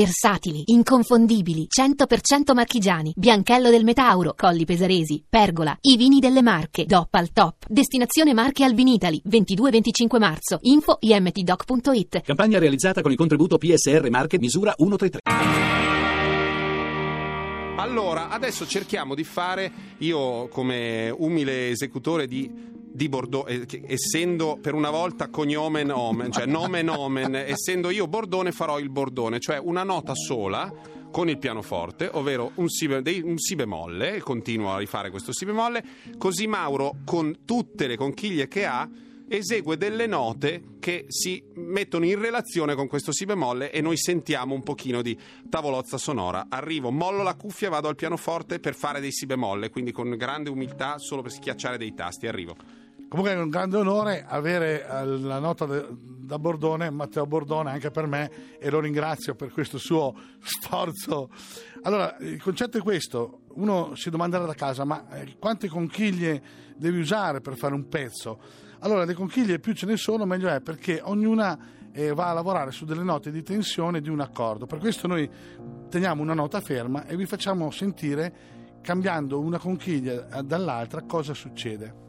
Versatili, inconfondibili, 100% marchigiani. Bianchello del Metauro, Colli Pesaresi, Pergola, i vini delle Marche, DOP al top. Destinazione Marche al Vinitaly, 22-25 marzo, info imtdoc.it. Campagna realizzata con il contributo PSR Marche, misura 133. Allora, adesso cerchiamo di fare, io come umile esecutore di Bordone, essendo per una volta cognome nomen, cioè nome nomen, essendo io Bordone farò il Bordone, cioè una nota sola con il pianoforte, ovvero un si bemolle, continuo a rifare questo si bemolle, così Mauro con tutte le conchiglie che ha esegue delle note che si mettono in relazione con questo si bemolle e noi sentiamo un pochino di tavolozza sonora. Arrivo, mollo la cuffia, vado al pianoforte per fare dei si bemolle, quindi con grande umiltà, solo per schiacciare dei tasti. Arrivo. Comunque è un grande onore avere la nota da Bordone, Matteo Bordone, anche per me, e lo ringrazio per questo suo sforzo. Allora, il concetto è questo. Uno si domanderà da casa, ma quante conchiglie devi usare per fare un pezzo? Allora, le conchiglie più ce ne sono, meglio è, perché ognuna va a lavorare su delle note di tensione di un accordo. Per questo noi teniamo una nota ferma e vi facciamo sentire, cambiando una conchiglia dall'altra, cosa succede.